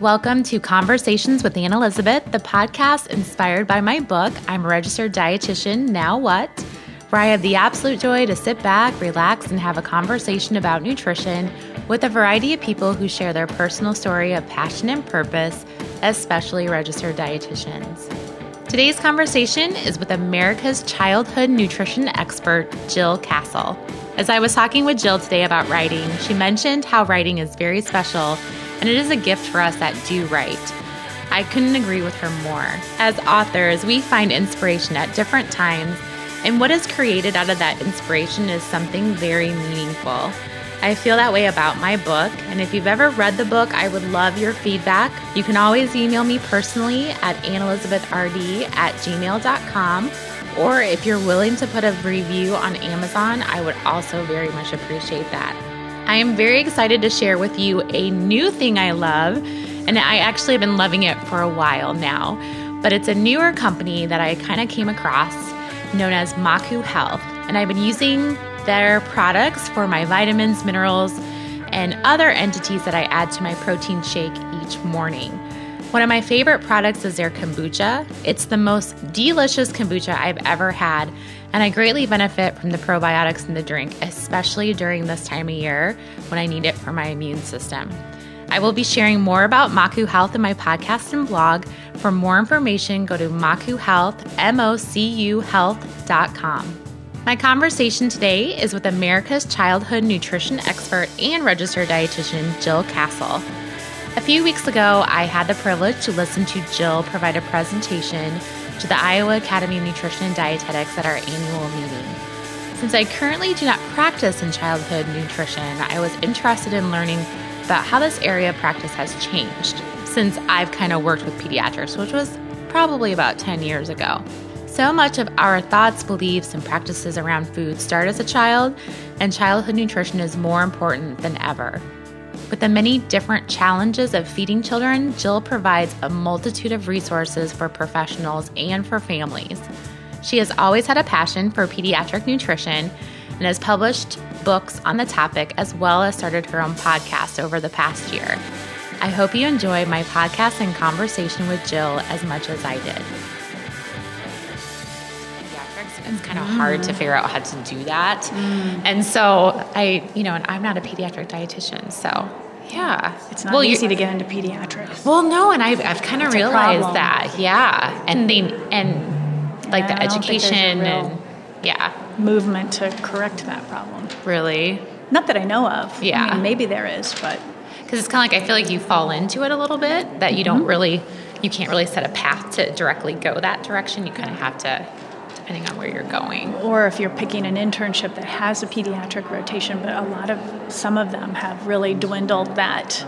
Welcome to Conversations with Ann Elizabeth, the podcast inspired by my book, I'm a Registered Dietitian, Now What?, where I have the absolute joy to sit back, relax, and have a conversation about nutrition with a variety of people who share their personal story of passion and purpose, especially registered dietitians. Today's conversation is with America's childhood nutrition expert, Jill Castle. As I was talking with Jill today about writing, she mentioned how writing is very special and it is a gift for us that do write. I couldn't agree with her more. As authors, we find inspiration at different times, and what is created out of that inspiration is something very meaningful. I feel that way about my book, and if you've ever read the book, I would love your feedback. You can always email me personally at AnneElizabethArdy@gmail.com, or if you're willing to put a review on Amazon, I would also very much appreciate that. I am very excited to share with you a new thing I love, and I actually have been loving it for a while now, but it's a newer company that I kind of came across known as Moku Health, and I've been using their products for my vitamins, minerals, and other entities that I add to my protein shake each morning. One of my favorite products is their kombucha. It's the most delicious kombucha I've ever had, and I greatly benefit from the probiotics in the drink, especially during this time of year when I need it for my immune system. I will be sharing more about Moku Health in my podcast and blog. For more information, go to Moku Health, mocuhealth.com. My conversation today is with America's childhood nutrition expert and registered dietitian, Jill Castle. A few weeks ago, I had the privilege to listen to Jill provide a presentation to the Iowa Academy of Nutrition and Dietetics at our annual meeting. Since I currently do not practice in childhood nutrition, I was interested in learning about how this area of practice has changed since I've kind of worked with pediatrics, which was probably about 10 years ago. So much of our thoughts, beliefs, and practices around food start as a child, and childhood nutrition is more important than ever. With the many different challenges of feeding children, Jill provides a multitude of resources for professionals and for families. She has always had a passion for pediatric nutrition and has published books on the topic as well as started her own podcast over the past year. I hope you enjoy my podcast and conversation with Jill as much as I did. It's kind of hard to figure out how to do that. And so and I'm not a pediatric dietitian, so yeah. It's not easy to get into pediatrics. Well, no, and I've kind of realized that. Yeah. And the education and movement to correct that problem. Really? Not that I know of. Yeah. I mean, maybe there is, but because it's kind of like I feel like you fall into it a little bit, that you don't really, you can't really set a path to directly go that direction. You kind of have to, depending on where you're going. Or if you're picking an internship that has a pediatric rotation, but some of them have really dwindled that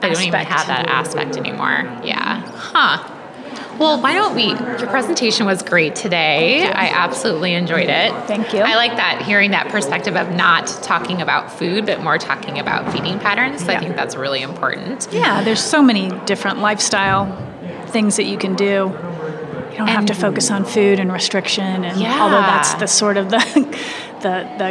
aspect. They don't even have that aspect anymore. Yeah. Huh. Well, why don't we, your presentation was great today. I absolutely enjoyed it. Thank you. I like that, hearing that perspective of not talking about food, but more talking about feeding patterns. So I think that's really important. Yeah, there's so many different lifestyle things that you can do. You don't have to focus on food and restriction, and although that's the sort of the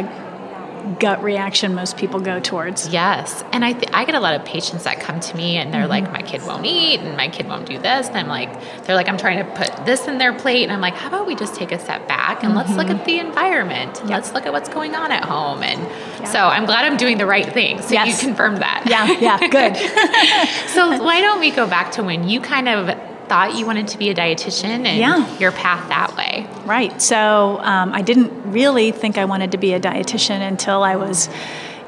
gut reaction most people go towards. Yes, and I get a lot of patients that come to me and they're like, my kid won't eat and my kid won't do this, and I'm like, they're like, I'm trying to put this in their plate, and I'm like, how about we just take a step back and let's look at the environment, let's look at what's going on at home, and so I'm glad I'm doing the right thing. So you confirmed that. Yeah, good. So why don't we go back to when you kind of thought you wanted to be a dietitian and your path that way. Right. So I didn't really think I wanted to be a dietitian until I was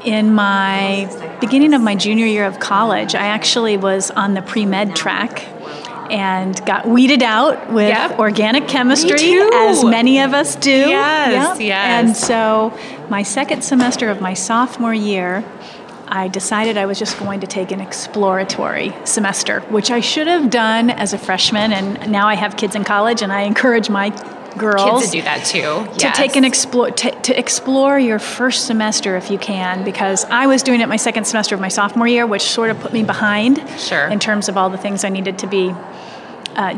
in my beginning of my junior year of college. I actually was on the pre-med track and got weeded out with organic chemistry, as many of us do. Yes, yes. And so my second semester of my sophomore year, I decided I was just going to take an exploratory semester, which I should have done as a freshman. And now I have kids in college, and I encourage my girls kids to do that too. To take an to explore your first semester if you can, because I was doing it my second semester of my sophomore year, which sort of put me behind in terms of all the things I needed to be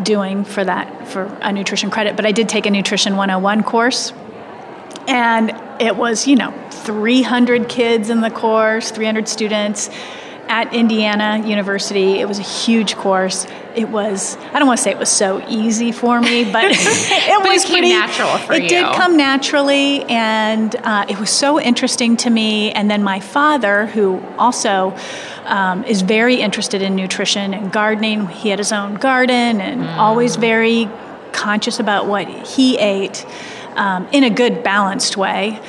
doing for that, for a nutrition credit. But I did take a nutrition 101 course. And it was, 300 kids in the course, 300 students. at Indiana University. It was a huge course. It was, I don't want to say it was so easy for me, but it did come naturally, and it was so interesting to me. And then my father, who also is very interested in nutrition and gardening, he had his own garden and always very conscious about what he ate in a good, balanced way,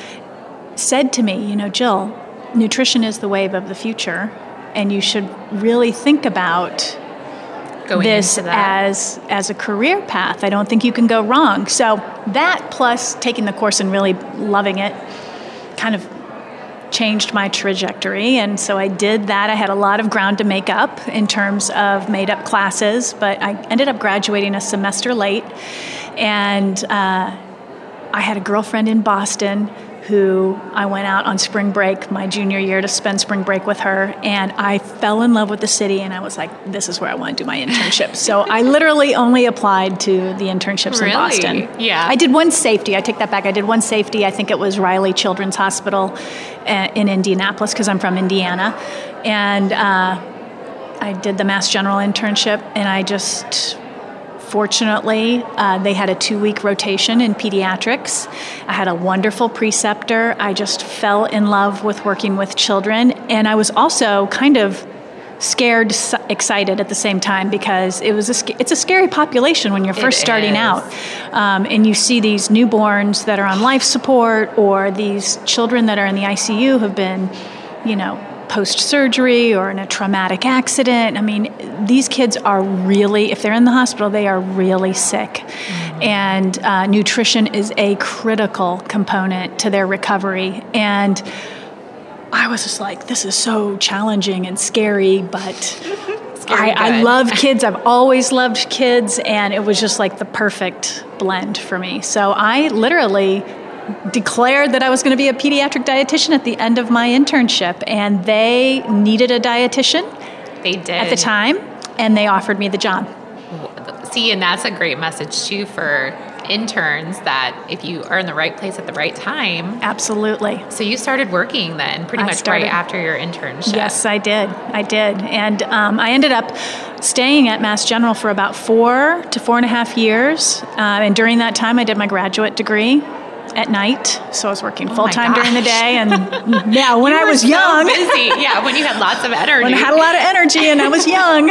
said to me, you know, Jill, nutrition is the wave of the future, and you should really think about as a career path. I don't think you can go wrong. So that plus taking the course and really loving it kind of changed my trajectory. And so I did that. I had a lot of ground to make up in terms of made up classes, but I ended up graduating a semester late. And I had a girlfriend in Boston who I went out on spring break my junior year to spend spring break with her, and I fell in love with the city, and I was like, this is where I want to do my internship. So I literally only applied to the internships in Boston. Yeah. I did one safety. I take that back. I did one safety. I think it was Riley Children's Hospital in Indianapolis, because I'm from Indiana. And I did the Mass General internship, and I just... Fortunately, they had a 2-week rotation in pediatrics. I had a wonderful preceptor. I just fell in love with working with children. And I was also kind of scared, excited at the same time, because it was it's a scary population when you're first starting out. And you see these newborns that are on life support, or these children that are in the ICU have been, you know, post-surgery or in a traumatic accident. I mean, these kids are really, if they're in the hospital, they are really sick. Mm-hmm. And nutrition is a critical component to their recovery. And I was just like, this is so challenging and scary, but I love kids. I've always loved kids. And it was just like the perfect blend for me. So I literally declared that I was going to be a pediatric dietitian at the end of my internship, and they needed a dietitian. They did at the time, and they offered me the job. See, and that's a great message too for interns, that if you are in the right place at the right time. Absolutely. So you started working then pretty much right after your internship. Yes, I did. And I ended up staying at Mass General for about 4 to 4.5 years. And during that time I did my graduate degree at night, so I was working full-time during the day, and when I was young. Busy. Yeah, when you had lots of energy. When I had a lot of energy and I was young.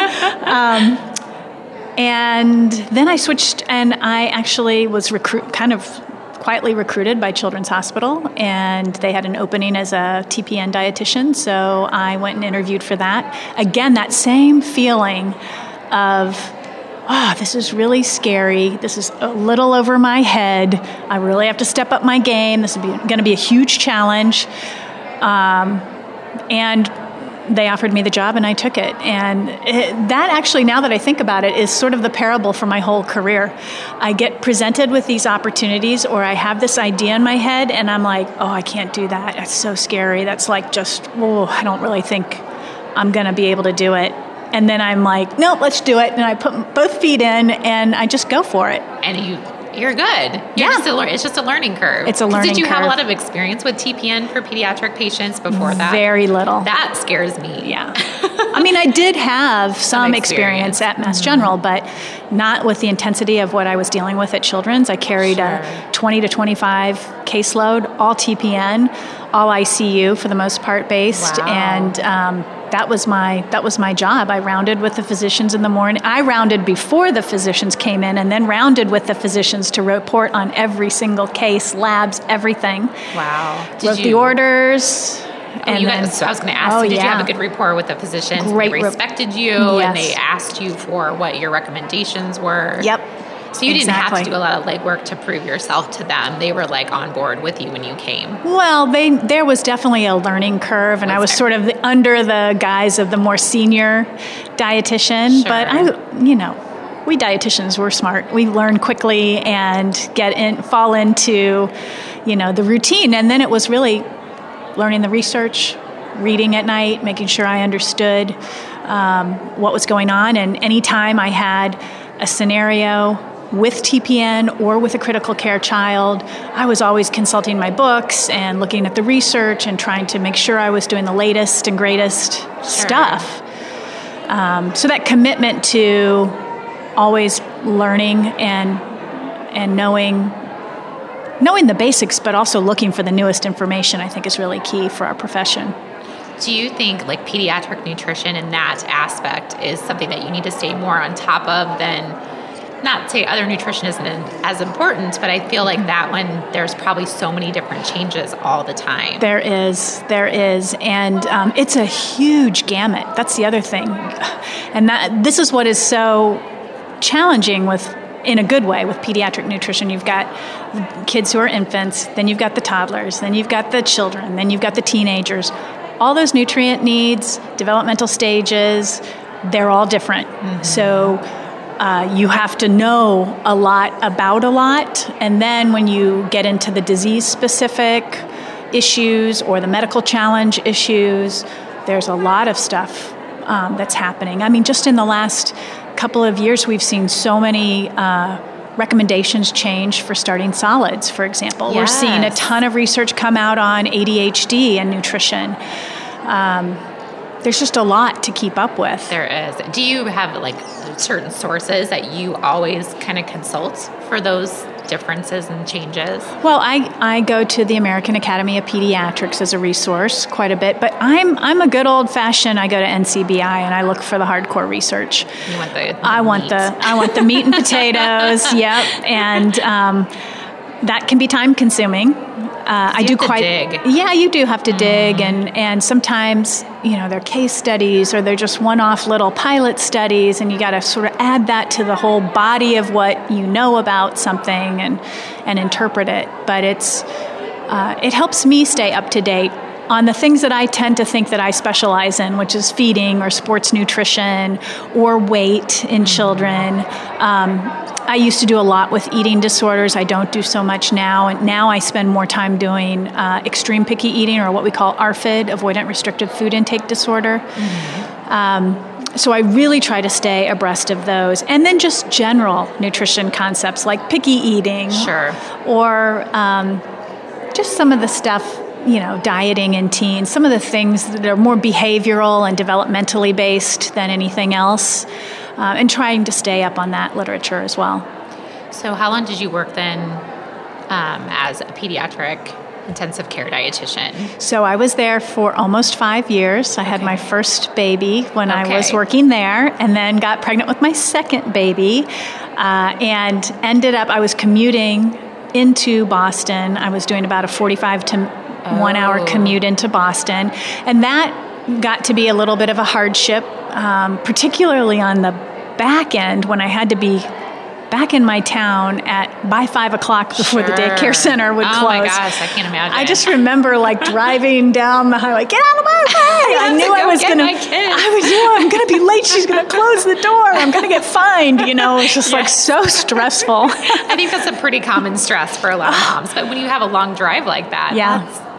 And then I switched, and I actually was quietly recruited by Children's Hospital, and they had an opening as a TPN dietitian, so I went and interviewed for that. Again, that same feeling of... oh, this is really scary. This is a little over my head. I really have to step up my game. This is going to be a huge challenge. And they offered me the job, and I took it. And that actually, now that I think about it, is sort of the parable for my whole career. I get presented with these opportunities, or I have this idea in my head, and I'm like, oh, I can't do that. That's so scary. That's like I don't really think I'm going to be able to do it. And then I'm like, nope, let's do it. And I put both feet in, and I just go for it. And you're good. It's just a learning curve. It's a learning curve. Did you have a lot of experience with TPN for pediatric patients before that? Very little. That scares me. Yeah. I mean, I did have some experience at Mass General, but not with the intensity of what I was dealing with at Children's. I carried a 20 to 25 caseload, all TPN, all ICU for the most part based. Wow. And that was my job. I rounded with the physicians in the morning. I rounded before the physicians came in, and then rounded with the physicians to report on every single case, labs, everything. Wow. Wrote the orders. I was going to ask you, did you have a good rapport with the physicians? Great. They respected you, and they asked you for what your recommendations were. Yep. So you didn't have to do a lot of legwork to prove yourself to them. They were like on board with you when you came. Well, there was definitely a learning curve, and I was sort of under the guise of the more senior dietitian. Sure. But we dietitians were smart. We learn quickly and fall into, the routine. And then it was really learning the research, reading at night, making sure I understood what was going on. And any time I had a scenario with TPN or with a critical care child, I was always consulting my books and looking at the research and trying to make sure I was doing the latest and greatest stuff. So that commitment to always learning and knowing the basics, but also looking for the newest information, I think is really key for our profession. Do you think like pediatric nutrition in that aspect is something that you need to stay more on top of than, not say other nutrition isn't as important, but I feel like that one, there's probably so many different changes all the time. There is. And it's a huge gamut. That's the other thing. And this is what is so challenging in a good way with pediatric nutrition. You've got kids who are infants, then you've got the toddlers, then you've got the children, then you've got the teenagers. All those nutrient needs, developmental stages, they're all different. Mm-hmm. So you have to know a lot about a lot. And then when you get into the disease-specific issues or the medical challenge issues, there's a lot of stuff that's happening. I mean, just in the last couple of years, we've seen so many recommendations change for starting solids, for example. Yes. We're seeing a ton of research come out on ADHD and nutrition. There's just a lot to keep up with. There is. Do you have like certain sources that you always kind of consult for those differences and changes? Well, I go to the American Academy of Pediatrics as a resource quite a bit, but I'm a good old-fashioned. I go to NCBI and I look for the hardcore research. You want I want the meat and potatoes. Yep, and that can be time-consuming. I do quite. Dig. Yeah, you do have to dig, and sometimes they're case studies or they're just one-off little pilot studies, and you got to sort of add that to the whole body of what you know about something and interpret it. But it helps me stay up to date on the things that I tend to think that I specialize in, which is feeding or sports nutrition or weight in children. I used to do a lot with eating disorders. I don't do so much now. And now I spend more time doing extreme picky eating, or what we call ARFID, avoidant restrictive food intake disorder. Mm-hmm. So I really try to stay abreast of those. And then just general nutrition concepts like picky eating. Sure. Or just some of the stuff, dieting in teens, some of the things that are more behavioral and developmentally based than anything else. And trying to stay up on that literature as well. So how long did you work then as a pediatric intensive care dietitian? So I was there for almost 5 years. I had my first baby when I was working there, and then got pregnant with my second baby and ended up, I was commuting into Boston. I was doing about a 45 to 1 hour commute into Boston. And that got to be a little bit of a hardship, particularly on the back end when I had to be back in my town by 5 o'clock before the daycare center would close. Oh my gosh, I can't imagine. I just remember driving down the highway, get out of my way. I knew I'm going to be late. She's going to close the door. I'm going to get fined. It's just so stressful. I think that's a pretty common stress for a lot of moms. But when you have a long drive like that,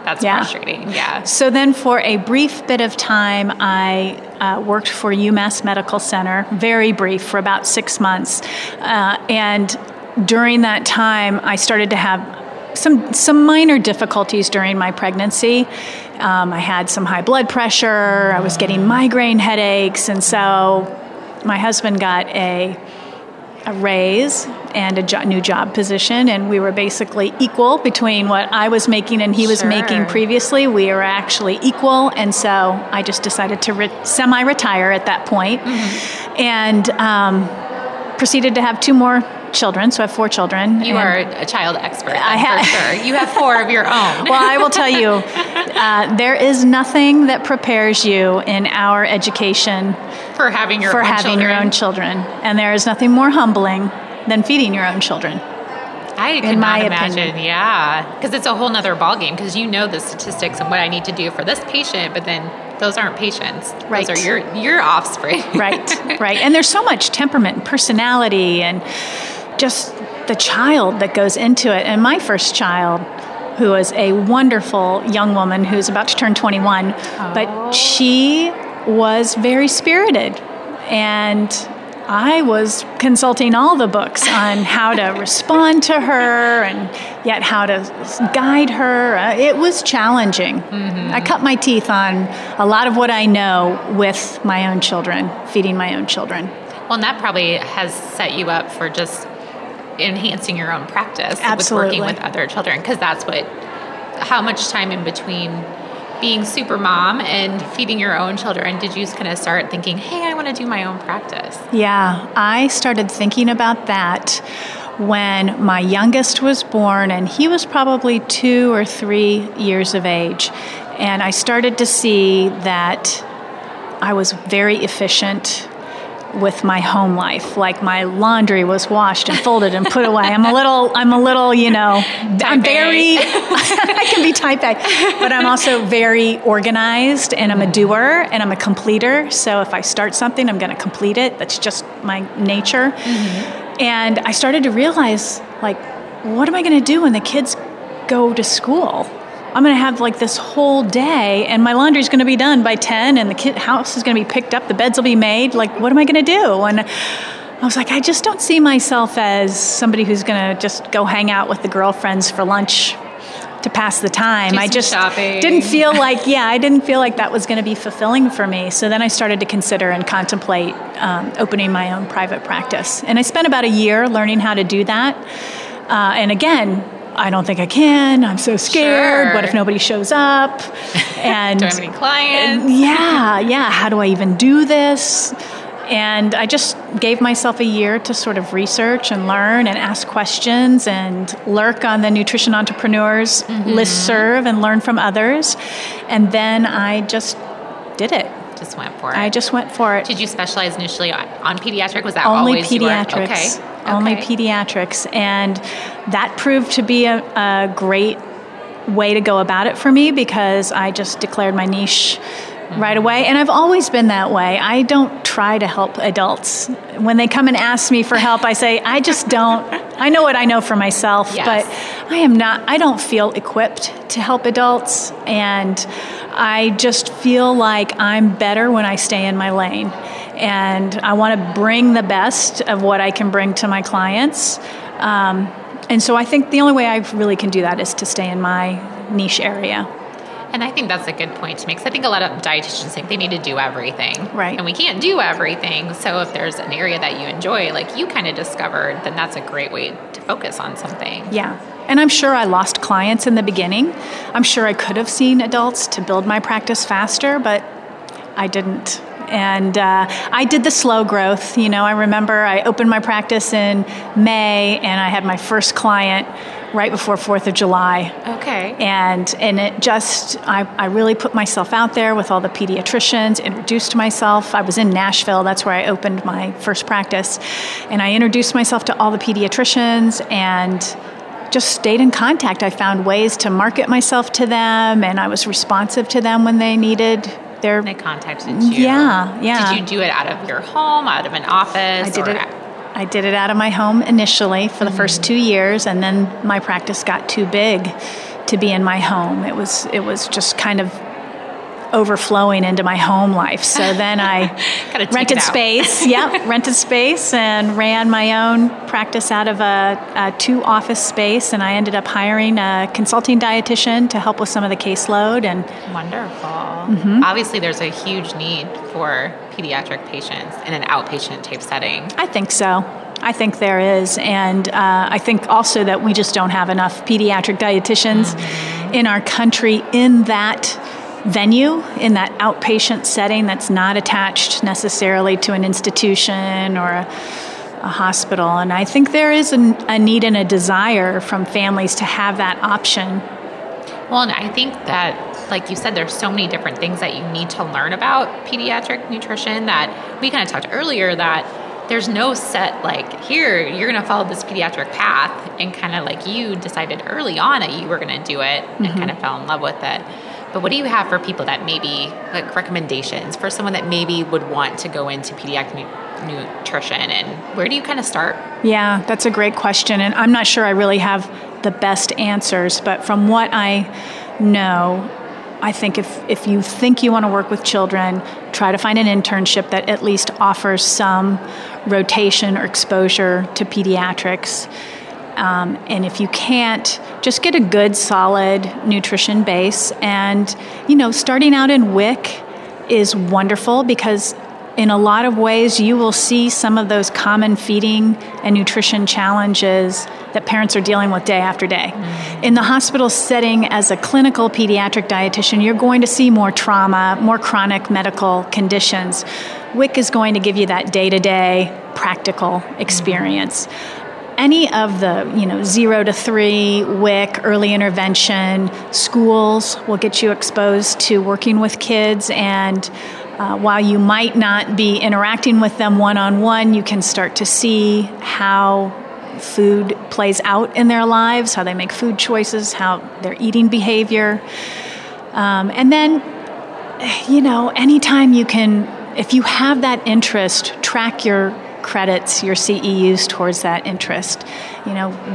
that's frustrating. Yeah. So then for a brief bit of time, I worked for UMass Medical Center, very brief, for about 6 months. And during that time, I started to have some minor difficulties during my pregnancy. I had some high blood pressure. I was getting migraine headaches. And so my husband got a raise and a new job position, and we were basically equal between what I was making and he was making previously. We were actually equal, and so I just decided to semi-retire at that point, and proceeded to have 2 more children, so I have 4 children. You are a child expert, for sure. You have 4 of your own. Well, I will tell you, there is nothing that prepares you in our education for having your own children. And there is nothing more humbling than feeding your own children. I cannot imagine, yeah. Because it's a whole nother ballgame, because the statistics and what I need to do for this patient, but then those aren't patients. Right. Those are your offspring. Right. And there's so much temperament and personality and just the child that goes into it. And my first child, who is a wonderful young woman who's about to turn 21, but she was very spirited. And I was consulting all the books on how to respond to her and yet how to guide her. It was challenging. Mm-hmm. I cut my teeth on a lot of what I know with my own children, feeding my own children. Well, and that probably has set you up for just enhancing your own practice. Absolutely. With working with other children, because that's what, how much time in between being super mom and feeding your own children did you kind of start thinking, hey, I want to do my own practice? Yeah, I started thinking about that when my youngest was born, and he was probably 2 or 3 years of age. And I started to see that I was very efficient with my home life. Like, my laundry was washed and folded and put away. I'm a little, you know, I can be type A, but I'm also very organized, and I'm a doer and I'm a completer. So if I start something, I'm going to complete it. That's just my nature. Mm-hmm. And I started to realize, like, what am I going to do when the kids go to school? I'm going to have like this whole day, and my laundry's going to be done by 10, and the house is going to be picked up, the beds will be made. Like, what am I going to do? And I was like, I just don't see myself as somebody who's going to just go hang out with the girlfriends for lunch to pass the time. I just didn't feel like, that was going to be fulfilling for me. So then I started to consider and contemplate opening my own private practice. And I spent about a year learning how to do that. And again, I don't think I can. I'm so scared. Sure. What if nobody shows up? And don't have any clients. Yeah. How do I even do this? And I just gave myself a year to sort of research and learn and ask questions and lurk on the Nutrition Entrepreneurs mm-hmm. listserv and learn from others. And then I just did it. Just went for it. I just went for it. Did you specialize initially on pediatric? Was that only pediatrics? Okay. Only pediatrics. And that proved to be a great way to go about it for me, because I just declared my niche right away. And I've always been that way. I don't try to help adults. When they come and ask me for help, I say, I just don't. I know what I know for myself, yes. But I don't feel equipped to help adults. And I just feel like I'm better when I stay in my lane. And I want to bring the best of what I can bring to my clients. And so I think the only way I really can do that is to stay in my niche area. And I think that's a good point to make, because I think a lot of dietitians think they need to do everything. Right. And we can't do everything. So if there's an area that you enjoy, like you kind of discovered, then that's a great way to focus on something. Yeah. And I'm sure I lost clients in the beginning. I'm sure I could have seen adults to build my practice faster, but I didn't. And I did the slow growth. You know, I remember I opened my practice in May, and I had my first client right before 4th of July. Okay. And it just, I really put myself out there with all the pediatricians, introduced myself. I was in Nashville. That's where I opened my first practice. And I introduced myself to all the pediatricians and just stayed in contact. I found ways to market myself to them, and I was responsive to them when they needed they contacted you. Yeah. Did you do it out of your home, out of an office? I did it out of my home initially for the first 2 years, and then my practice got too big to be in my home. It was just kind of overflowing into my home life. So then I rented space. Yep, rented space and ran my own practice out of a two-office space, and I ended up hiring a consulting dietitian to help with some of the caseload. And wonderful. Mm-hmm. Obviously, there's a huge need for pediatric patients in an outpatient type setting. I think so. I think there is. And I think also that we just don't have enough pediatric dietitians in our country in that venue, in that outpatient setting that's not attached necessarily to an institution or a hospital. And I think there is a need and a desire from families to have that option. Well, and I think that, like you said, there's so many different things that you need to learn about pediatric nutrition that we kind of talked earlier that there's no set, like, here, you're going to follow this pediatric path, and kind of like you decided early on that you were going to do it and kind of fell in love with it. But what do you have for people that maybe, like, recommendations for someone that maybe would want to go into pediatric nutrition, and where do you kind of start? Yeah, that's a great question. And I'm not sure I really have the best answers, but from what I know, I think if you think you want to work with children, try to find an internship that at least offers some rotation or exposure to pediatrics. And if you can't, just get a good, solid nutrition base. And, you know, starting out in WIC is wonderful because in a lot of ways you will see some of those common feeding and nutrition challenges that parents are dealing with day after day. Mm-hmm. In the hospital setting, as a clinical pediatric dietitian, you're going to see more trauma, more chronic medical conditions. WIC is going to give you that day-to-day practical experience. Mm-hmm. Any of the, 0 to 3, WIC, early intervention, schools will get you exposed to working with kids. And while you might not be interacting with them one-on-one, you can start to see how food plays out in their lives, how they make food choices, how their eating behavior. And then, anytime you can, if you have that interest, track your credits, your CEUs towards that interest.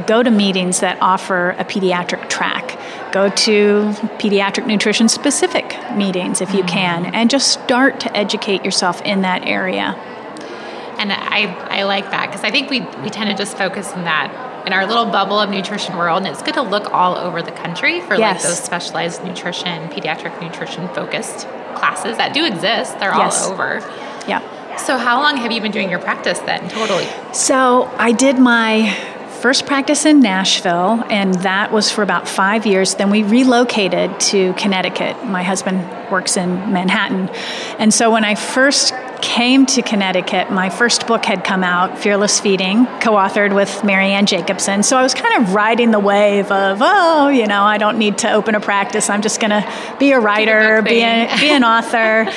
Go to meetings that offer a pediatric track. Go to pediatric nutrition-specific meetings if you can, and just start to educate yourself in that area. And I like that, because I think we tend to just focus on that in our little bubble of nutrition world, and it's good to look all over the country for those specialized nutrition, pediatric nutrition-focused classes that do exist. They're all over. Yeah. So how long have you been doing your practice then, totally? So I did my first practice in Nashville, and that was for about 5 years. Then we relocated to Connecticut. My husband works in Manhattan. And so when I first came to Connecticut, my first book had come out, Fearless Feeding, co-authored with Maryann Jacobson. So I was kind of riding the wave of, I don't need to open a practice. I'm just going to be a writer, be an author.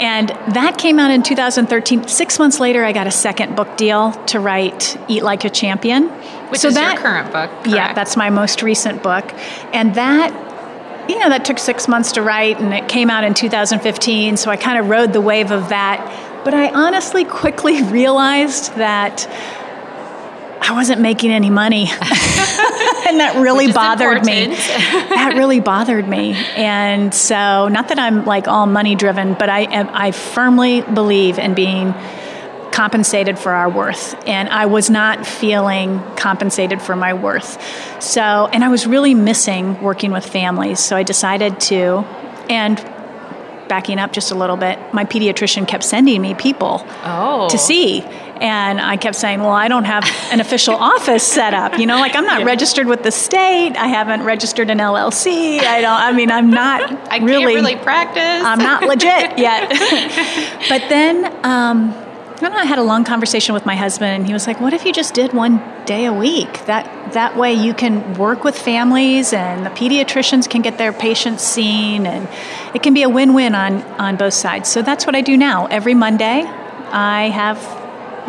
And that came out in 2013. 6 months later, I got a second book deal to write Eat Like a Champion. Which is your current book, correct? Yeah, that's my most recent book. And that took 6 months to write, and it came out in 2015, so I kind of rode the wave of that. But I honestly quickly realized that I wasn't making any money, and that really bothered me. That really bothered me. And so, not that I'm like all money-driven, but I firmly believe in being compensated for our worth, and I was not feeling compensated for my worth. So, and I was really missing working with families. So I decided to, and backing up just a little bit, my pediatrician kept sending me people to see. And I kept saying, well, I don't have an official office set up. I'm not registered with the state. I haven't registered an LLC. I'm not I can't really practice. I'm not legit yet. But then, I had a long conversation with my husband, and he was like, what if you just did 1 day a week? That way you can work with families, and the pediatricians can get their patients seen, and it can be a win-win on both sides. So that's what I do now. Every Monday, I have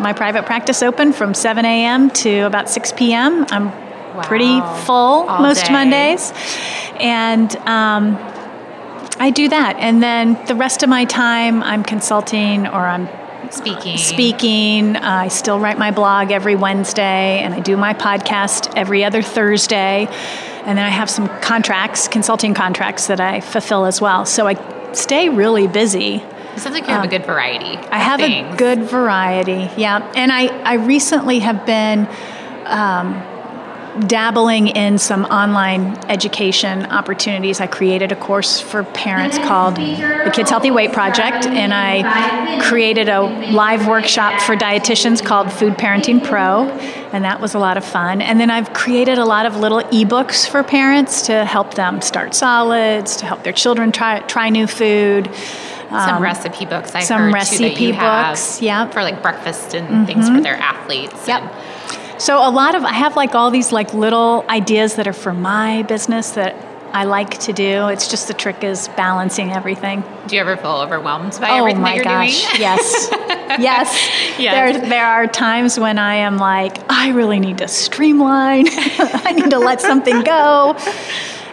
my private practice open from 7 a.m. to about 6 p.m. I'm pretty full most Mondays. And I do that. And then the rest of my time, I'm consulting or I'm speaking. I still write my blog every Wednesday, and I do my podcast every other Thursday. And then I have some contracts, consulting contracts that I fulfill as well. So I stay really busy. It sounds like you have a good variety. I have a good variety, yeah. And I recently have been dabbling in some online education opportunities. I created a course for parents called the Kids Healthy Weight Project, and I created a live workshop for dietitians called Food Parenting Pro, and that was a lot of fun. And then I've created a lot of little ebooks for parents to help them start solids, to help their children try new food. Some recipe books I've heard too that you have for like breakfast and things for their athletes. Yep. So I have like all these like little ideas that are for my business that I like to do. It's just the trick is balancing everything. Do you ever feel overwhelmed by everything that you're doing? Yes. There are times when I am like, I really need to streamline. I need to let something go.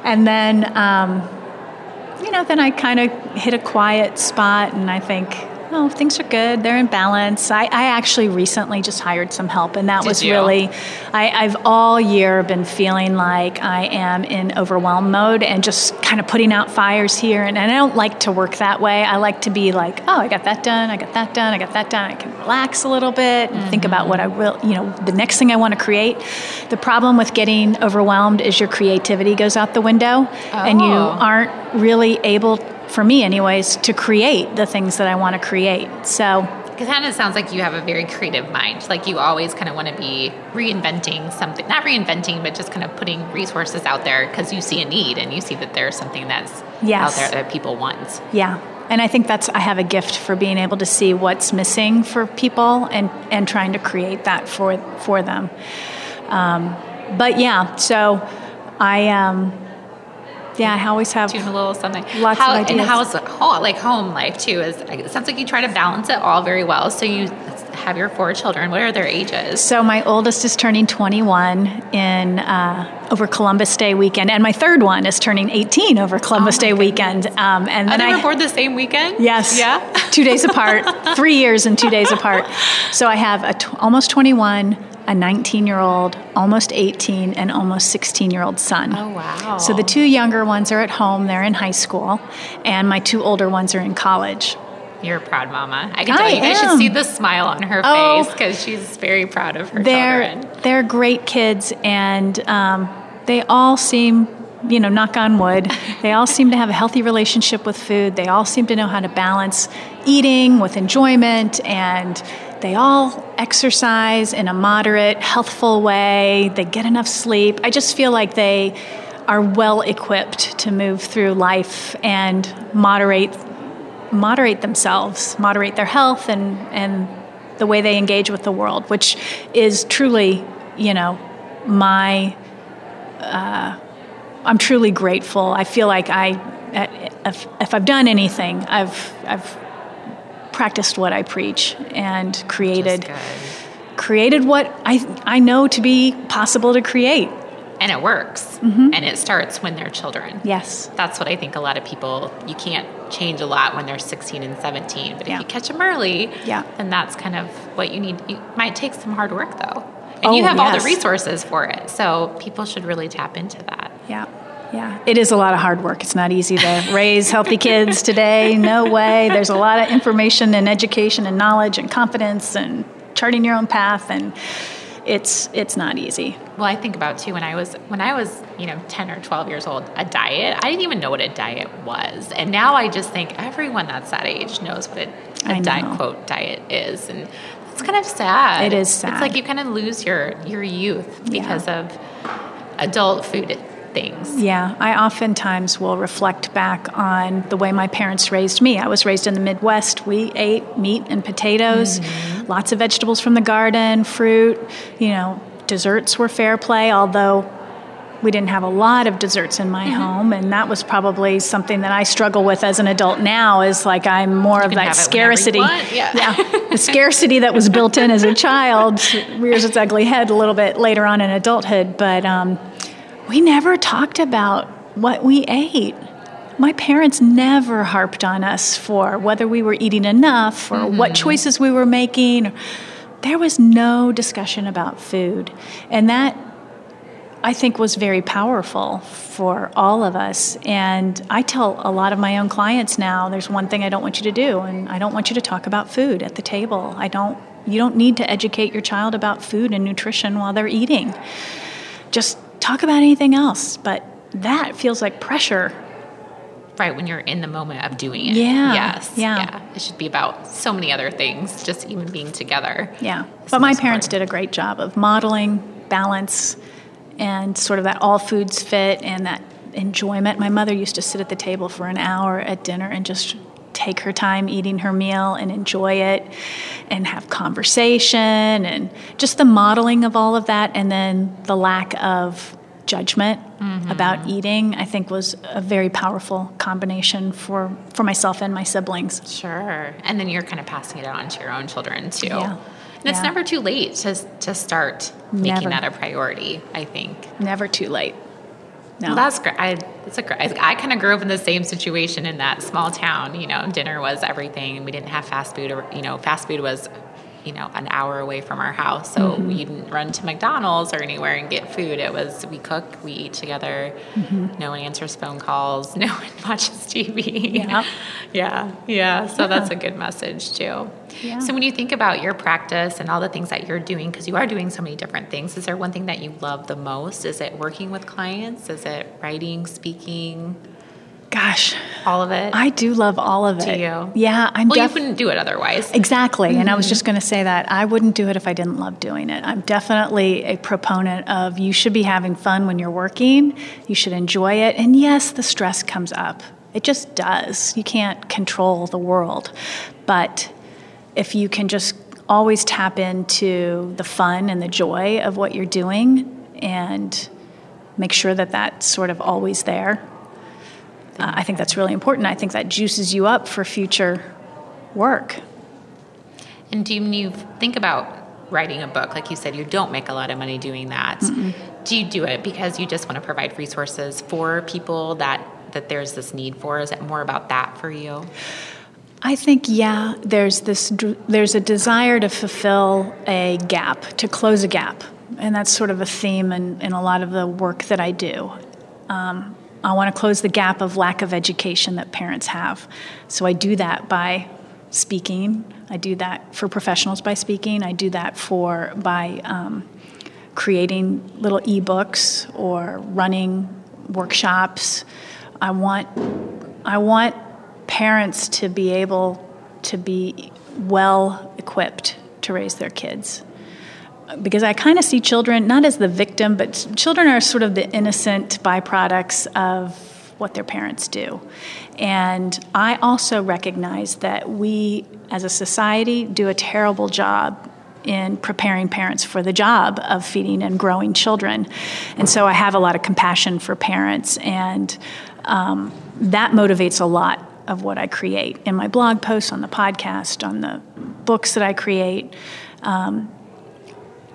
And then, then I kind of hit a quiet spot, and I think, oh, things are good. They're in balance. I actually recently just hired some help, and that was really, I've all year been feeling like I am in overwhelm mode and just kind of putting out fires here. And I don't like to work that way. I like to be like, oh, I got that done. I got that done. I got that done. I can relax a little bit and think about what I will, you know, the next thing I want to create. The problem with getting overwhelmed is your creativity goes out the window and you aren't really able, for me anyways, to create the things that I want to create. So, because Hannah, it sounds like you have a very creative mind. Like you always kind of want to be reinventing something, not reinventing, but just kind of putting resources out there because you see a need and you see that there's something that's out there that people want. Yeah. And I think that's, I have a gift for being able to see what's missing for people and trying to create that for them. But yeah, so I, yeah, I always have a little something. Lots of ideas. And how's like home life too? Is it sounds like you try to balance it all very well. So you have your 4 children. What are their ages? So my oldest is turning 21 in over Columbus Day weekend, and my third one is turning 18 over Columbus Day weekend. And then they were born the same weekend. Yes. Yeah. 2 days apart. 3 years and 2 days apart. So I have a almost 21. A 19-year-old, almost 18, and almost 16-year-old son. Oh, wow. So the 2 younger ones are at home. They're in high school. And my 2 older ones are in college. You're a proud mama. I can tell you guys should see the smile on her face because she's very proud of her children. They're great kids, and they all seem, you know, knock on wood, they all seem to have a healthy relationship with food. They all seem to know how to balance eating with enjoyment, and they all exercise in a moderate, healthful way. They get enough sleep. I just feel like they are well-equipped to move through life and moderate themselves, moderate their health and the way they engage with the world, which is truly, you know, my... I'm truly grateful. I feel like if I've done anything, I've practiced what I preach and created what I know to be possible to create. And it works. Mm-hmm. And it starts when they're children. Yes. That's what I think a lot of people, you can't change a lot when they're 16 and 17, but if you catch them early, then that's kind of what you need. It might take some hard work though. And you have all the resources for it. So people should really tap into that. Yeah. Yeah, it is a lot of hard work. It's not easy to raise healthy kids today. No way. There's a lot of information and education and knowledge and confidence and charting your own path, and it's not easy. Well, I think about too when I was, you know, 10 or 12 years old, a diet, I didn't even know what a diet was. And now I just think everyone that's that age knows what a diet is, and it's kind of sad. It is sad. It's like you kind of lose your youth because of adult food things. Yeah, I oftentimes will reflect back on the way my parents raised me. I was raised in the Midwest. We ate meat and potatoes, lots of vegetables from the garden, fruit, you know, desserts were fair play, although we didn't have a lot of desserts in my home, and that was probably something that I struggle with as an adult now, is like I'm more of that scarcity. The scarcity that was built in as a child rears its ugly head a little bit later on in adulthood, but we never talked about what we ate. My parents never harped on us for whether we were eating enough or what choices we were making. There was no discussion about food. And that, I think, was very powerful for all of us. And I tell a lot of my own clients now, there's one thing I don't want you to do, and I don't want you to talk about food at the table. You don't need to educate your child about food and nutrition while they're eating. Just talk about anything else, but that feels like pressure. Right, when you're in the moment of doing it. Yeah. Yes. Yeah. It should be about so many other things, just even being together. Yeah. But my parents did a great job of modeling balance and sort of that all foods fit and that enjoyment. My mother used to sit at the table for an hour at dinner and just take her time eating her meal and enjoy it and have conversation, and just the modeling of all of that, and then the lack of judgment about eating, I think, was a very powerful combination for myself and my siblings. Sure. And then you're kind of passing it on to your own children too. Yeah. And it's never too late to start making that a priority, I think. Never too late. No. Well, that's great. That's I kind of grew up in the same situation in that small town. You know, dinner was everything, and we didn't have fast food. Or, you know, fast food was, you know, an hour away from our house, so mm-hmm. we didn't run to McDonald's or anywhere and get food. It was, we cook, we eat together. Mm-hmm. No one answers phone calls. No one watches TV. Yeah, yeah. So that's a good message too. Yeah. So when you think about your practice and all the things that you're doing, because you are doing so many different things, is there one thing that you love the most? Is it working with clients? Is it writing, speaking? Gosh. All of it? I do love all of it. Do you? Yeah. You wouldn't do it otherwise. Exactly. Mm-hmm. And I was just going to say that. I wouldn't do it if I didn't love doing it. I'm definitely a proponent of you should be having fun when you're working. You should enjoy it. And yes, the stress comes up. It just does. You can't control the world. But if you can just always tap into the fun and the joy of what you're doing and make sure that that's sort of always there. I think that's really important. I think that juices you up for future work. And do you think about writing a book? Like you said, you don't make a lot of money doing that. Mm-mm. Do you do it because you just want to provide resources for people that there's this need for? Is it more about that for you? I think, yeah, there's a desire to fulfill a gap, to close a gap. And that's sort of a theme in a lot of the work that I do. I want to close the gap of lack of education that parents have. So I do that by speaking. I do that for professionals by speaking. I do that by creating little e-books or running workshops. I want parents to be able to be well equipped to raise their kids. Because I kind of see children not as the victim, but children are sort of the innocent byproducts of what their parents do. And I also recognize that we, as a society, do a terrible job in preparing parents for the job of feeding and growing children. And so I have a lot of compassion for parents, and that motivates a lot of what I create in my blog posts, on the podcast, on the books that I create.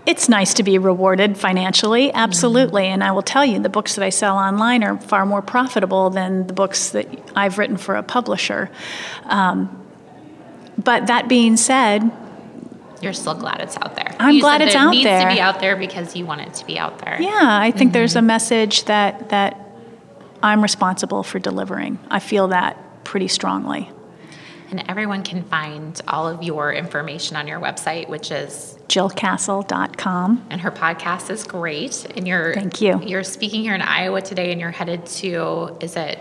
It's nice to be rewarded financially, absolutely. And I will tell you, the books that I sell online are far more profitable than the books that I've written for a publisher. But that being said, you're still glad it's out there. I'm glad it's out there. It needs to be out there because you want it to be out there. Yeah, I think there's a message that I'm responsible for delivering. I feel that pretty strongly. And everyone can find all of your information on your website, which is jillcastle.com. And her podcast is great. And you're speaking here in Iowa today, and you're headed to, is it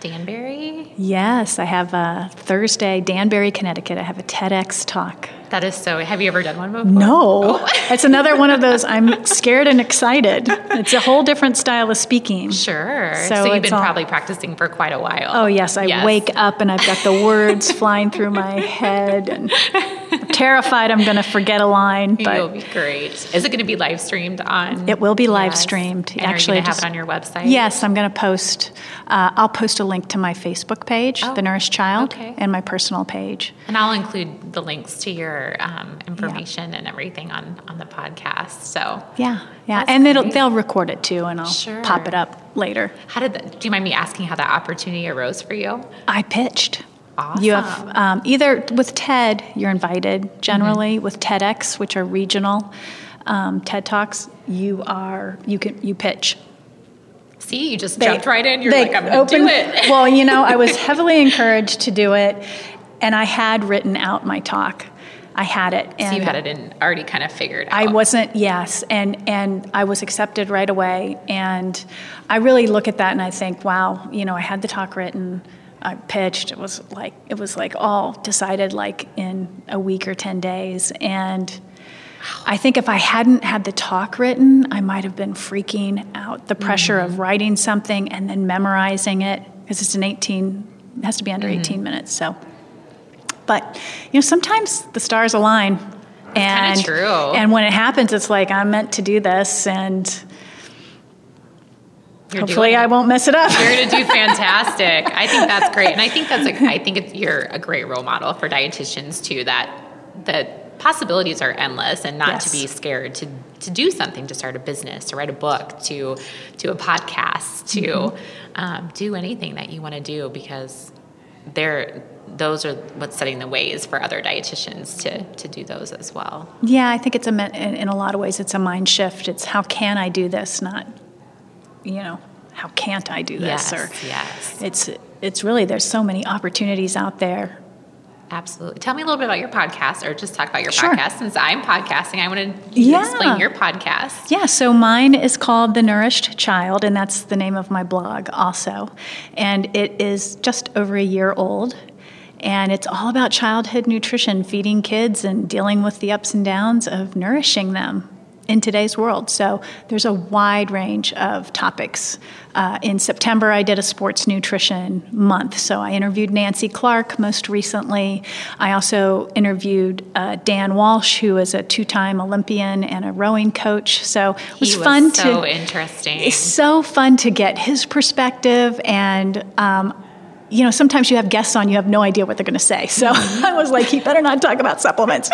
Danbury? Yes, I have a Thursday, Danbury, Connecticut. I have a TEDx talk. That is so. Have you ever done one before? No. Oh. It's another one of those I'm scared and excited. It's a whole different style of speaking. Sure. So you've been probably practicing for quite a while. Oh, yes. I wake up and I've got the words flying through my head, and I'm terrified I'm going to forget a line. It'll be great. Is it going to be live streamed on? It will be live streamed. And actually, are you going to have it on your website? Yes, I'm going to post. I'll post a link to my Facebook page, The Nourished Child, and my personal page. And I'll include the links to your information and everything on the podcast. So yeah, and they'll record it too, and I'll pop it up later. Do you mind me asking how that opportunity arose for you? I pitched. Awesome. You have either with TED, you're invited generally with TEDx, which are regional TED Talks. You pitch. See, you just jumped right in. You're like, I'm going to do it. Well, you know, I was heavily encouraged to do it, and I had written out my talk. I had it. And so you had it in, already kind of figured out. I wasn't, yes. And I was accepted right away. And I really look at that and I think, wow, you know, I had the talk written, I pitched, it was like all decided like in a week or 10 days. And I think if I hadn't had the talk written, I might have been freaking out. The pressure of writing something and then memorizing it, because it has to be under 18 minutes, so... But, you know, sometimes the stars align. That's kind of true. And when it happens, it's like, I'm meant to do this, and hopefully I won't mess it up. You're going to do fantastic. I think that's great. And I think it's, you're a great role model for dietitians, too, that possibilities are endless, and not to be scared to do something, to start a business, to write a book, to a podcast, to do anything that you want to do, because those are what's setting the ways for other dietitians to do those as well. Yeah, I think it's in a lot of ways it's a mind shift. It's how can I do this, not, how can't I do this? Yes, It's really, there's so many opportunities out there. Absolutely. Tell me a little bit about your podcast, or just talk about your podcast. Since I'm podcasting, I want to explain your podcast. Yeah, so mine is called The Nourished Child, and that's the name of my blog also. And it is just over a year old, and it's all about childhood nutrition, feeding kids and dealing with the ups and downs of nourishing them in today's world. So there's a wide range of topics. In September, I did a sports nutrition month. So I interviewed Nancy Clark most recently. I also interviewed Dan Walsh, who is a two-time Olympian and a rowing coach. So it was fun to... so interesting. It's so fun to get his perspective, and sometimes you have guests on, you have no idea what they're going to say. So I was like, he better not talk about supplements.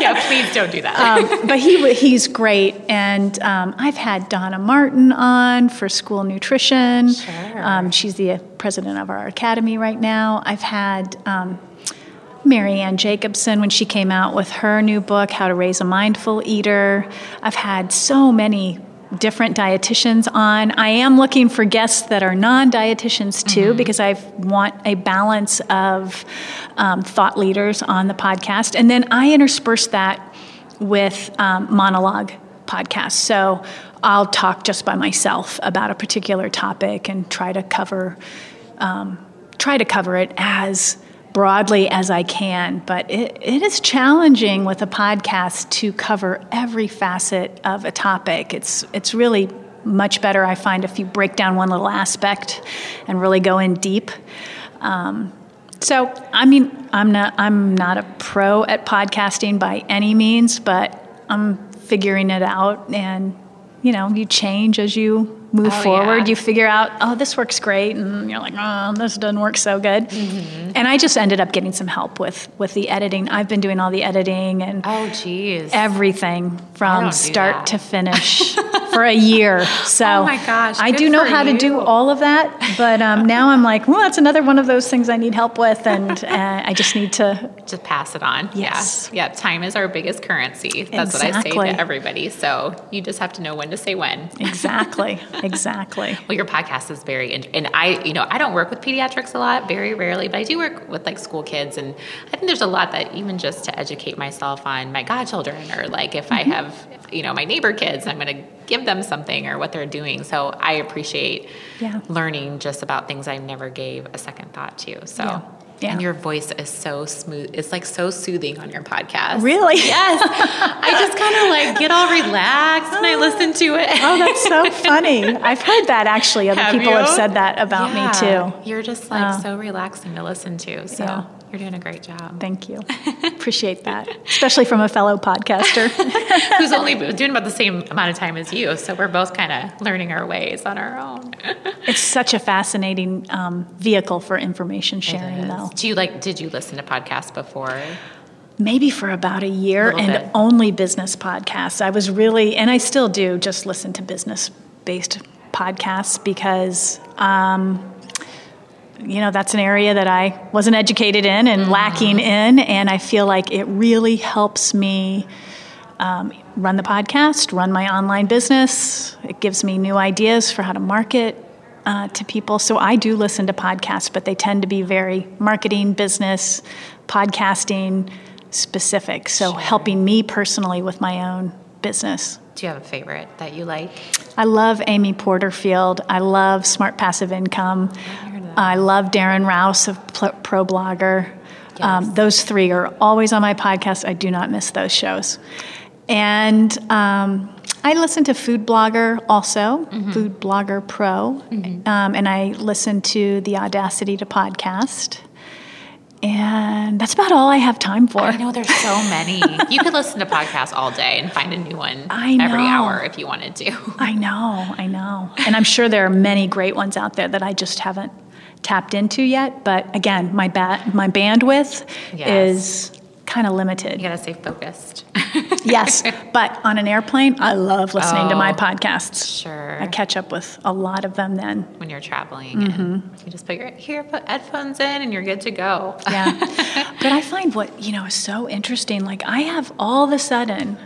Yeah, please don't do that. But he's great. And I've had Donna Martin on for school nutrition. Sure. She's the president of our academy right now. I've had Maryann Jacobson when she came out with her new book, How to Raise a Mindful Eater. I've had so many different dietitians on. I am looking for guests that are non-dietitians too, because I want a balance of thought leaders on the podcast. And then I intersperse that with monologue podcasts. So I'll talk just by myself about a particular topic and try to cover it as broadly as I can, but it is challenging with a podcast to cover every facet of a topic. It's really much better, I find, if you break down one little aspect and really go in deep. I'm not a pro at podcasting by any means, but I'm figuring it out, and you change as you move forward. Yeah. You figure out, this works great, and you're like, this doesn't work so good. Mm-hmm. And I just ended up getting some help with the editing. I've been doing all the editing and everything from start to finish for a year. So I do know how to do all of that, but now I'm like, that's another one of those things I need help with, and I just need to just pass it on. Yes. Yeah. Time is our biggest currency. That's what I say to everybody. So you just have to know when to say when. Exactly. Exactly. Well, your podcast is very interesting. And I don't work with pediatrics a lot, very rarely, but I do work with school kids. And I think there's a lot that even just to educate myself on my godchildren, or if I have, my neighbor kids, I'm going to give them something or what they're doing. So I appreciate learning just about things I never gave a second thought to. So. Yeah. Yeah. And your voice is so smooth. It's so soothing on your podcast. Really? Yes. I just get all relaxed when I listen to it. Oh, that's so funny. I've heard that actually. Other people have said that about me too. You're just so relaxing to listen to. So you're doing a great job. Thank you. Appreciate that. Especially from a fellow podcaster. Who's only doing about the same amount of time as you. So we're both learning our ways on our own. It's such a fascinating vehicle for information sharing, though. Did you listen to podcasts before? Maybe for about a year, only business podcasts. I was really, and I still do, just listen to business-based podcasts because that's an area that I wasn't educated in and lacking in, and I feel like it really helps me run the podcast, run my online business. It gives me new ideas for how to market to people. So I do listen to podcasts, but they tend to be very marketing, business, podcasting specific. So helping me personally with my own business. Do you have a favorite that you like? I love Amy Porterfield. I love Smart Passive Income. I love Darren Rouse of Pro Blogger. Yes. Those three are always on my podcast. I do not miss those shows. And I listen to Food Blogger also, Food Blogger Pro. Mm-hmm. And I listen to the Audacity to Podcast. And that's about all I have time for. I know there's so many. You could listen to podcasts all day and find a new one every hour if you wanted to. I know. And I'm sure there are many great ones out there that I just haven't tapped into yet. But again, my bandwidth is kind of limited. You got to stay focused. Yes, but on an airplane, I love listening to my podcasts. Sure. I catch up with a lot of them then. When you're traveling, and you just put put headphones in and you're good to go. Yeah. But I find what, is so interesting, like I have all of a sudden,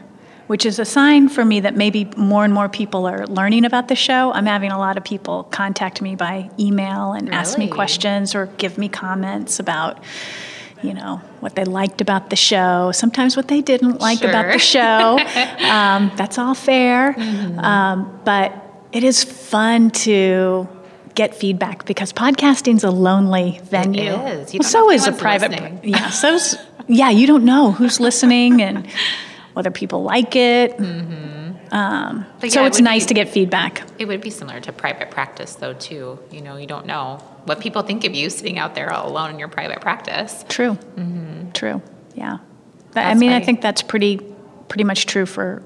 which is a sign for me that maybe more and more people are learning about the show. I'm having a lot of people contact me by email and ask me questions or give me comments about what they liked about the show, sometimes what they didn't like about the show. That's all fair. But it is fun to get feedback because podcasting's a lonely venue. It is. So is a private. You don't know who's listening and whether people like it. So it's nice to get feedback. It would be similar to private practice, though, too. You don't know what people think of you sitting out there all alone in your private practice. True. True. Yeah. I think that's pretty much true for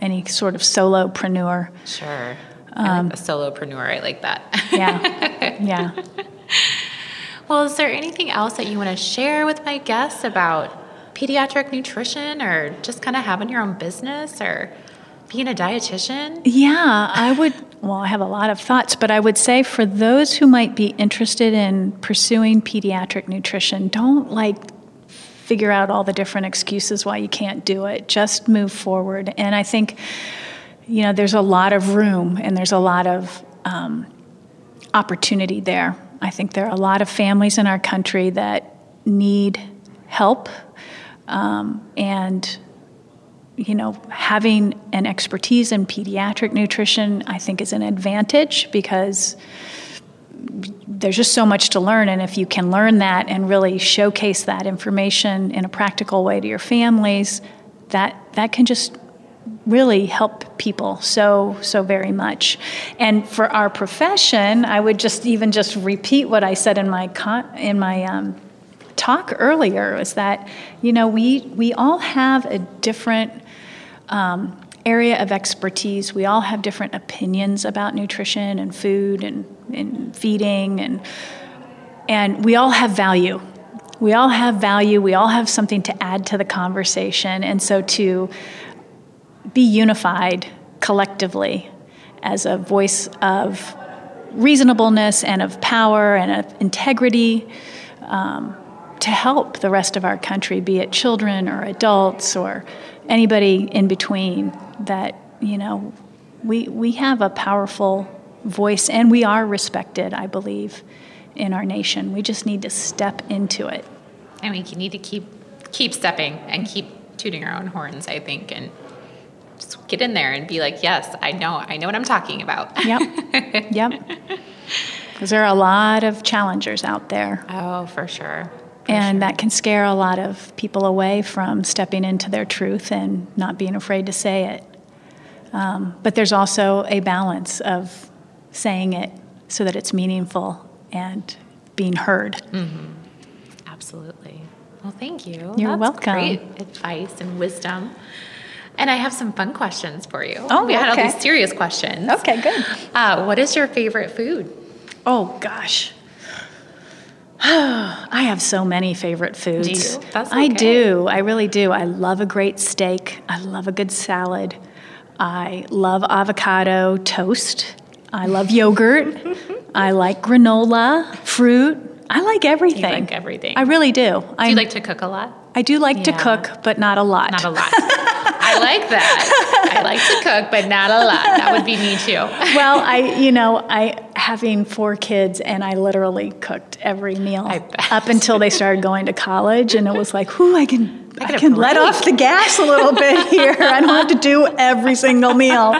any sort of solopreneur. Sure. I like the solopreneur. I like that. Yeah. Yeah. Well, is there anything else that you want to share with my guests about pediatric nutrition or just kind of having your own business or being a dietitian? Yeah, I have a lot of thoughts, but I would say for those who might be interested in pursuing pediatric nutrition, don't figure out all the different excuses why you can't do it. Just move forward. And I think, there's a lot of room and there's a lot of opportunity there. I think there are a lot of families in our country that need help and having an expertise in pediatric nutrition, I think, is an advantage because there's just so much to learn. And if you can learn that and really showcase that information in a practical way to your families, that can just really help people so very much. And for our profession, I would just repeat what I said in my talk earlier, is that, we all have a different area of expertise. We all have different opinions about nutrition and food and feeding, and we all have value. We all have value. We all have something to add to the conversation. And so to be unified collectively as a voice of reasonableness and of power and of integrity, to help the rest of our country, be it children or adults or anybody in between, that, we have a powerful voice and we are respected, I believe, in our nation. We just need to step into it. And we need to keep stepping and keep tooting our own horns, I think, and just get in there and be like, yes, I know what I'm talking about. Yep. Because there are a lot of challengers out there. Oh, for sure. That can scare a lot of people away from stepping into their truth and not being afraid to say it. But there's also a balance of saying it so that it's meaningful and being heard. Mm-hmm. Absolutely. Well, thank you. You're welcome. Great advice and wisdom. And I have some fun questions for you. Oh, we had all these serious questions. Okay, good. What is your favorite food? Oh, gosh. I have so many favorite foods. Do you? That's okay. I do. I really do. I love a great steak. I love a good salad. I love avocado toast. I love yogurt. I like granola, fruit. I like everything. You like everything. I really do. Do you like to cook a lot? I do like to cook, but not a lot. Not a lot. I like that. I like to cook, but not a lot. That would be me too. Well, I having 4 kids, and I literally cooked every meal up until they started going to college, and it was like, "Ooh, I can let off the gas a little bit here. I don't have to do every single meal."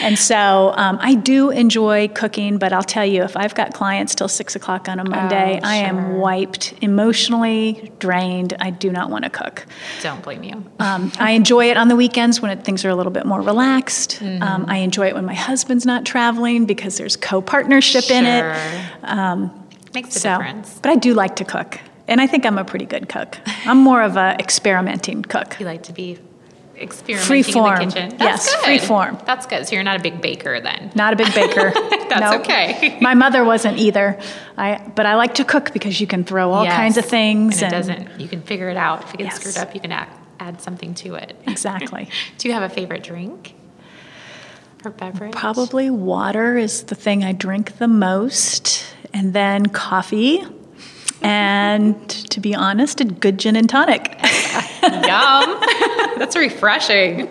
And so I do enjoy cooking, but I'll tell you, if I've got clients till 6:00 on a Monday, I am wiped, emotionally drained. I do not want to cook. Don't blame you. I enjoy it on the weekends when things are a little bit more relaxed. Mm-hmm. I enjoy it when my husband's not traveling because there's co-partnership in it. Makes a difference. But I do like to cook. And I think I'm a pretty good cook. I'm more of a experimenting cook. You like to be experimenting in the kitchen. That's yes, good. Free form. That's good. So you're not a big baker then. Not a big baker. That's okay. My mother wasn't either. But I like to cook because you can throw all kinds of things. And you can figure it out. If it gets screwed up, you can add something to it. Exactly. Do you have a favorite drink or beverage? Probably water is the thing I drink the most. And then coffee. And to be honest, a good gin and tonic. Yum. That's refreshing.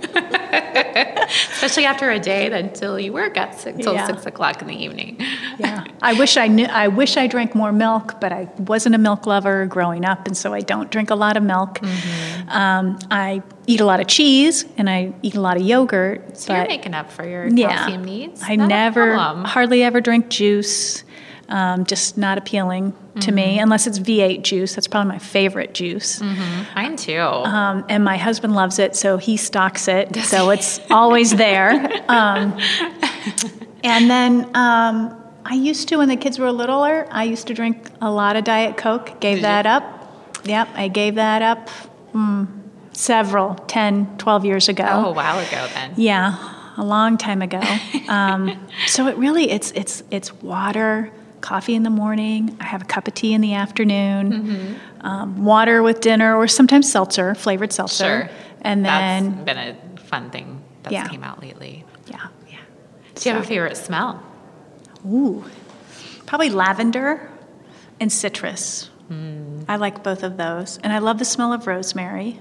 Especially after a day until you work at 6 o'clock in the evening. Yeah. I wish I drank more milk, but I wasn't a milk lover growing up, and so I don't drink a lot of milk. Mm-hmm. I eat a lot of cheese and I eat a lot of yogurt. So you're making up for your calcium needs. I hardly ever drink juice. Just not appealing to me, unless it's V8 juice. That's probably my favorite juice. Mm-hmm. Mine too. And my husband loves it, so he stocks it, so it's always there. And then I used to, when the kids were littler, I used to drink a lot of Diet Coke. Gave that up. Yep, I gave that up several, 10, 12 years ago. Oh, a while ago then. Yeah, a long time ago. So it really, it's water, coffee in the morning. I have a cup of tea in the afternoon. Mm-hmm. Water with dinner, or sometimes seltzer, flavored seltzer. Sure. And then that's been a fun thing that's came out lately. Yeah, yeah. Do you have a favorite smell? Ooh, probably lavender and citrus. Mm. I like both of those, and I love the smell of rosemary.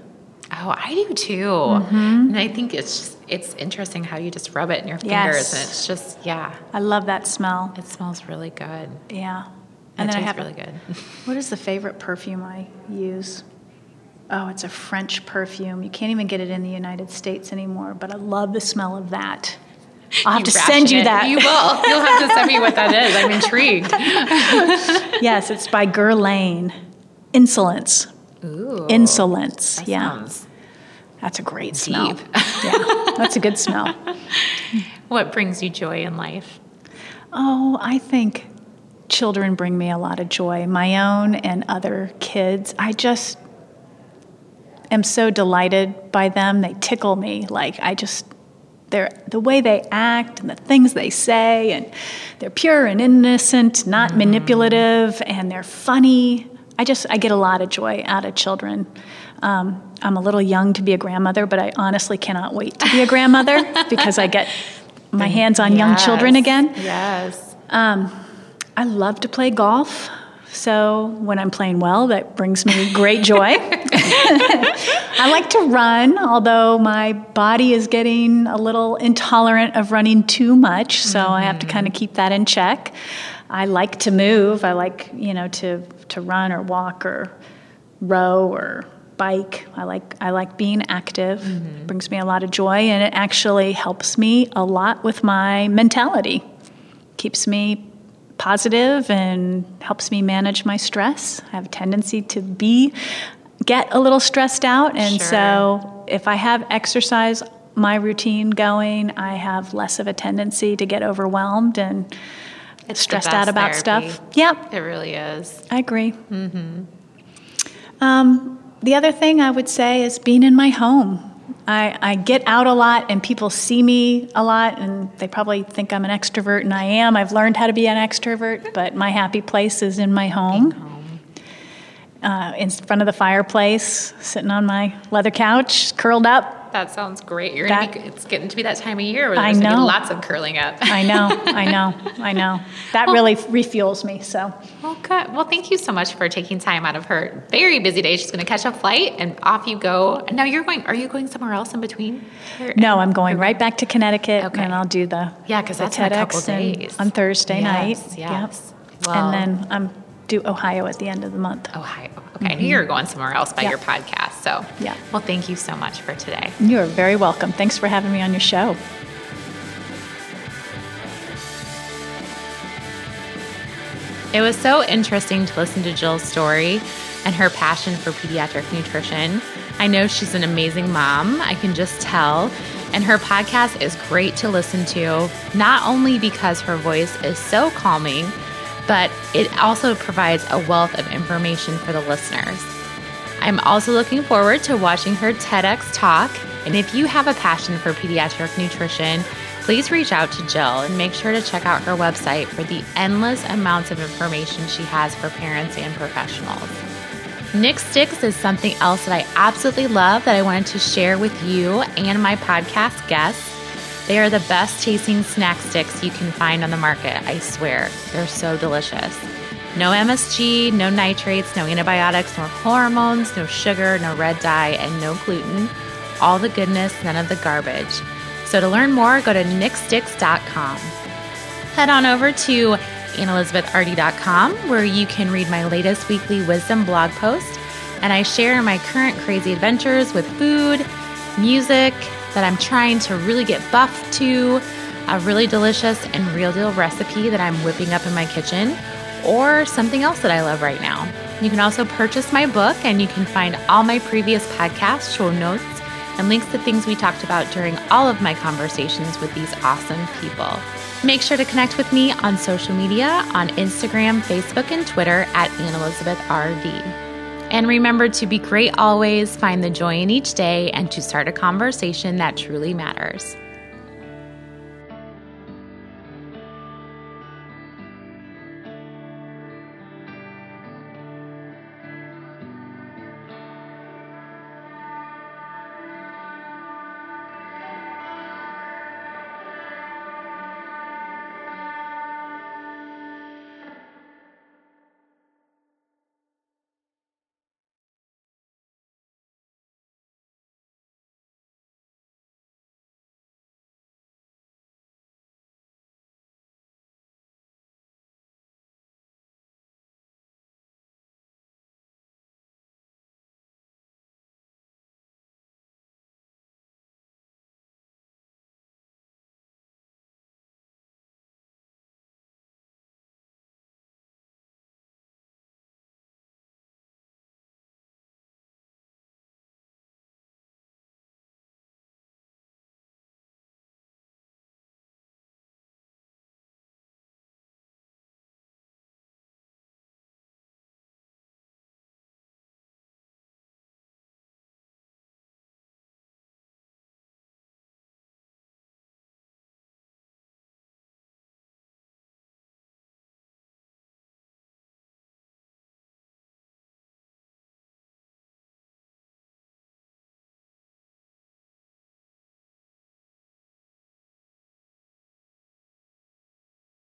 Oh, I do too. Mm-hmm. And I think it's interesting how you just rub it in your fingers and it's just, I love that smell. It smells really good. Yeah. And it then tastes I have really good. What is the favorite perfume I use? Oh, it's a French perfume. You can't even get it in the United States anymore, but I love the smell of that. I'll have to send you that. You will. You'll have to send me what that is. I'm intrigued. Yes, it's by Guerlain. Insolence. Ooh, Insolence. That's a great smell. Yeah, that's a good smell. What brings you joy in life? Oh, I think children bring me a lot of joy, my own and other kids. I just am so delighted by them. They tickle me. Like, the way they act and the things they say, and they're pure and innocent, not manipulative, and they're funny. I get a lot of joy out of children. I'm a little young to be a grandmother, but I honestly cannot wait to be a grandmother because I get my hands on young children again. Yes. I love to play golf. So when I'm playing well, that brings me great joy. I like to run, although my body is getting a little intolerant of running too much. So I have to kind of keep that in check. I like to move. I like, to run or walk or row or bike. I like being active. It brings me a lot of joy, and it actually helps me a lot with my mentality. Keeps me positive and helps me manage my stress. I have a tendency to get a little stressed out, and so if I have exercise, my routine going, I have less of a tendency to get overwhelmed and stressed out about stuff. Yep. It really is. I agree. Mm-hmm. The other thing I would say is being in my home. I get out a lot, and people see me a lot, and they probably think I'm an extrovert, and I am. I've learned how to be an extrovert, but my happy place is in my home. In front of the fireplace, sitting on my leather couch, curled up. That sounds great. It's getting to be that time of year where there's going to be lots of curling up. I know. That really refuels me. So. Well, good. Well, thank you so much for taking time out of her very busy day. She's going to catch a flight and off you go. Now are you going somewhere else in between? No, I'm going right back to Connecticut and I'll do the because that's TEDx in a couple days. On Thursday night. Yes. Yep. Well, and then I'm due Ohio at the end of the month. Ohio. I knew you were going somewhere else by your podcast. So, well, thank you so much for today. You're very welcome. Thanks for having me on your show. It was so interesting to listen to Jill's story and her passion for pediatric nutrition. I know she's an amazing mom. I can just tell. And her podcast is great to listen to, not only because her voice is so calming, but it also provides a wealth of information for the listeners. I'm also looking forward to watching her TEDx talk And if you have a passion for pediatric nutrition, please reach out to Jill and make sure to check out her website for the endless amounts of information she has for parents and professionals. Nick Sticks is something else that I absolutely love that I wanted to share with you and my podcast guests. They are the best tasting snack sticks you can find on the market, I swear. They're so delicious. No MSG, no nitrates, no antibiotics, no hormones, no sugar, no red dye, and no gluten. All the goodness, none of the garbage. So to learn more, go to nicksticks.com. Head on over to AnneElizabethArdy.com, where you can read my latest weekly wisdom blog post, and I share my current crazy adventures with food, music that I'm trying to really get buffed to, a really delicious and real deal recipe that I'm whipping up in my kitchen, or something else that I love right now. You can also purchase my book, and you can find all my previous podcasts, show notes, and links to things we talked about during all of my conversations with these awesome people. Make sure to connect with me on social media, on Instagram, Facebook, and Twitter at AnneElizabethRD. And remember to be great always, find the joy in each day, and to start a conversation that truly matters.